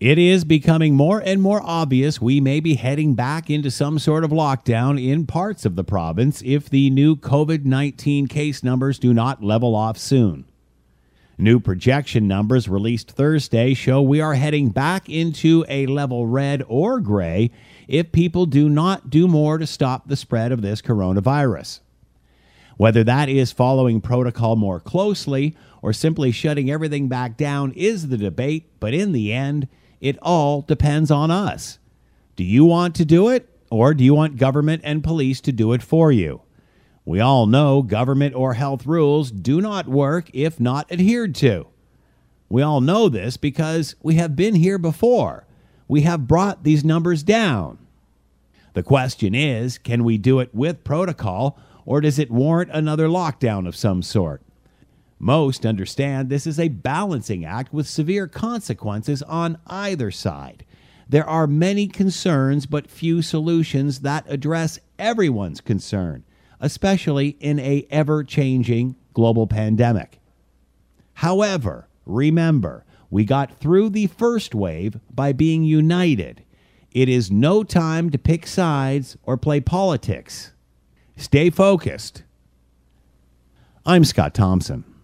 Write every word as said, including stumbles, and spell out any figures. It is becoming more and more obvious we may be heading back into some sort of lockdown in parts of the province if the new COVID nineteen case numbers do not level off soon. New projection numbers released Thursday show we are heading back into a level red or gray if people do not do more to stop the spread of this coronavirus. Whether that is following protocol more closely or simply shutting everything back down is the debate, but in the end, it all depends on us. Do you want to do it, or do you want government and police to do it for you? We all know government or health rules do not work if not adhered to. We all know this because we have been here before. We have brought these numbers down. The question is, can we do it with protocol, or does it warrant another lockdown of some sort? Most understand this is a balancing act with severe consequences on either side. There are many concerns but few solutions that address everyone's concern, especially in an ever-changing global pandemic. However, remember, we got through the first wave by being united. It is no time to pick sides or play politics. Stay focused. I'm Scott Thompson.